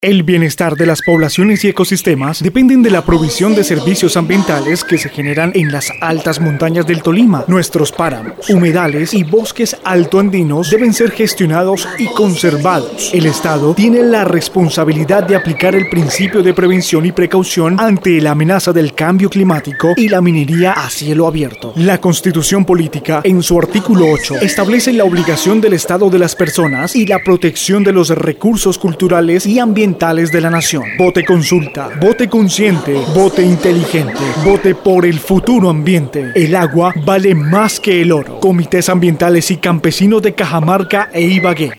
El bienestar de las poblaciones y ecosistemas dependen de la provisión de servicios ambientales que se generan en las altas montañas del Tolima. Nuestros páramos, humedales y bosques altoandinos deben ser gestionados y conservados. El Estado tiene la responsabilidad de aplicar el principio de prevención y precaución ante la amenaza del cambio climático y la minería a cielo abierto. La Constitución Política, en su artículo 8, establece la obligación del Estado de las personas y la protección de los recursos culturales y ambientales de la nación. Vote consulta, vote consciente, vote inteligente, vote por el futuro ambiente. El agua vale más que el oro. Comités ambientales y campesinos de Cajamarca e Ibagué.